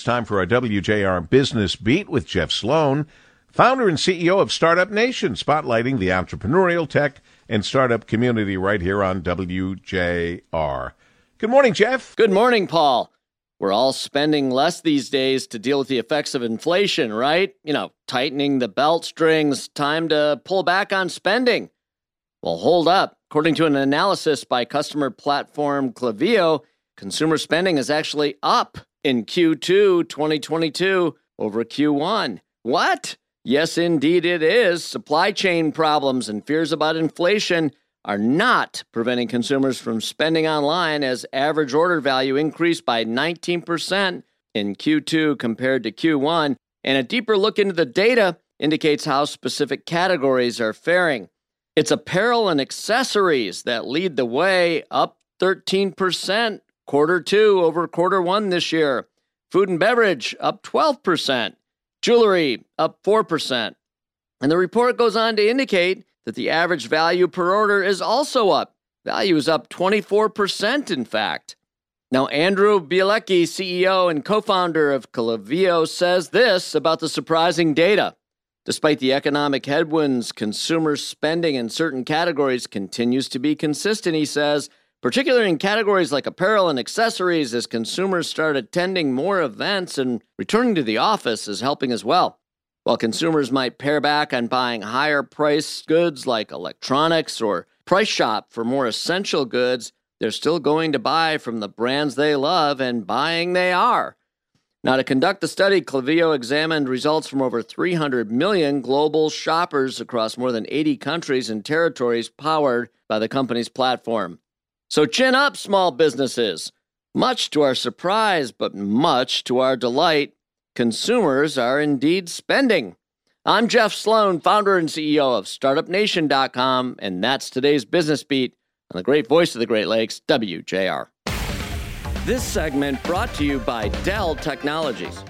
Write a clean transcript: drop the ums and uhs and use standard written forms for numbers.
It's time for our WJR Business Beat with Jeff Sloan, founder and CEO of Startup Nation, spotlighting the entrepreneurial tech and startup community right here on WJR. Good morning, Jeff. Good morning, Paul. We're all spending less these days to deal with the effects of inflation, right? You know, tightening the belt strings, time to pull back on spending. Well, hold up. According to an analysis by customer platform Klaviyo, consumer spending is actually up in Q2 2022 over Q1. What? Yes, indeed it is. Supply chain problems and fears about inflation are not preventing consumers from spending online, as average order value increased by 19% in Q2 compared to Q1, and a deeper look into the data indicates how specific categories are faring. It's apparel and accessories that lead the way, up 13% quarter two over quarter one this year. Food and beverage up 12%, jewelry up 4%. And the report goes on to indicate that the average value per order is also up. Value is up 24%, in fact. Now, Andrew Bielecki, CEO and co-founder of Klaviyo, says this about the surprising data. Despite the economic headwinds, consumer spending in certain categories continues to be consistent, he says, particularly in categories like apparel and accessories, as consumers start attending more events, and returning to the office is helping as well. While consumers might pare back on buying higher-priced goods like electronics or price shop for more essential goods, they're still going to buy from the brands they love, and buying they are. Now, to conduct the study, Klaviyo examined results from over 300 million global shoppers across more than 80 countries and territories, powered by the company's platform. So chin up, small businesses. Much to our surprise, but much to our delight, consumers are indeed spending. I'm Jeff Sloan, founder and CEO of StartupNation.com, and that's today's Business Beat on the great voice of the Great Lakes, WJR. This segment brought to you by Dell Technologies.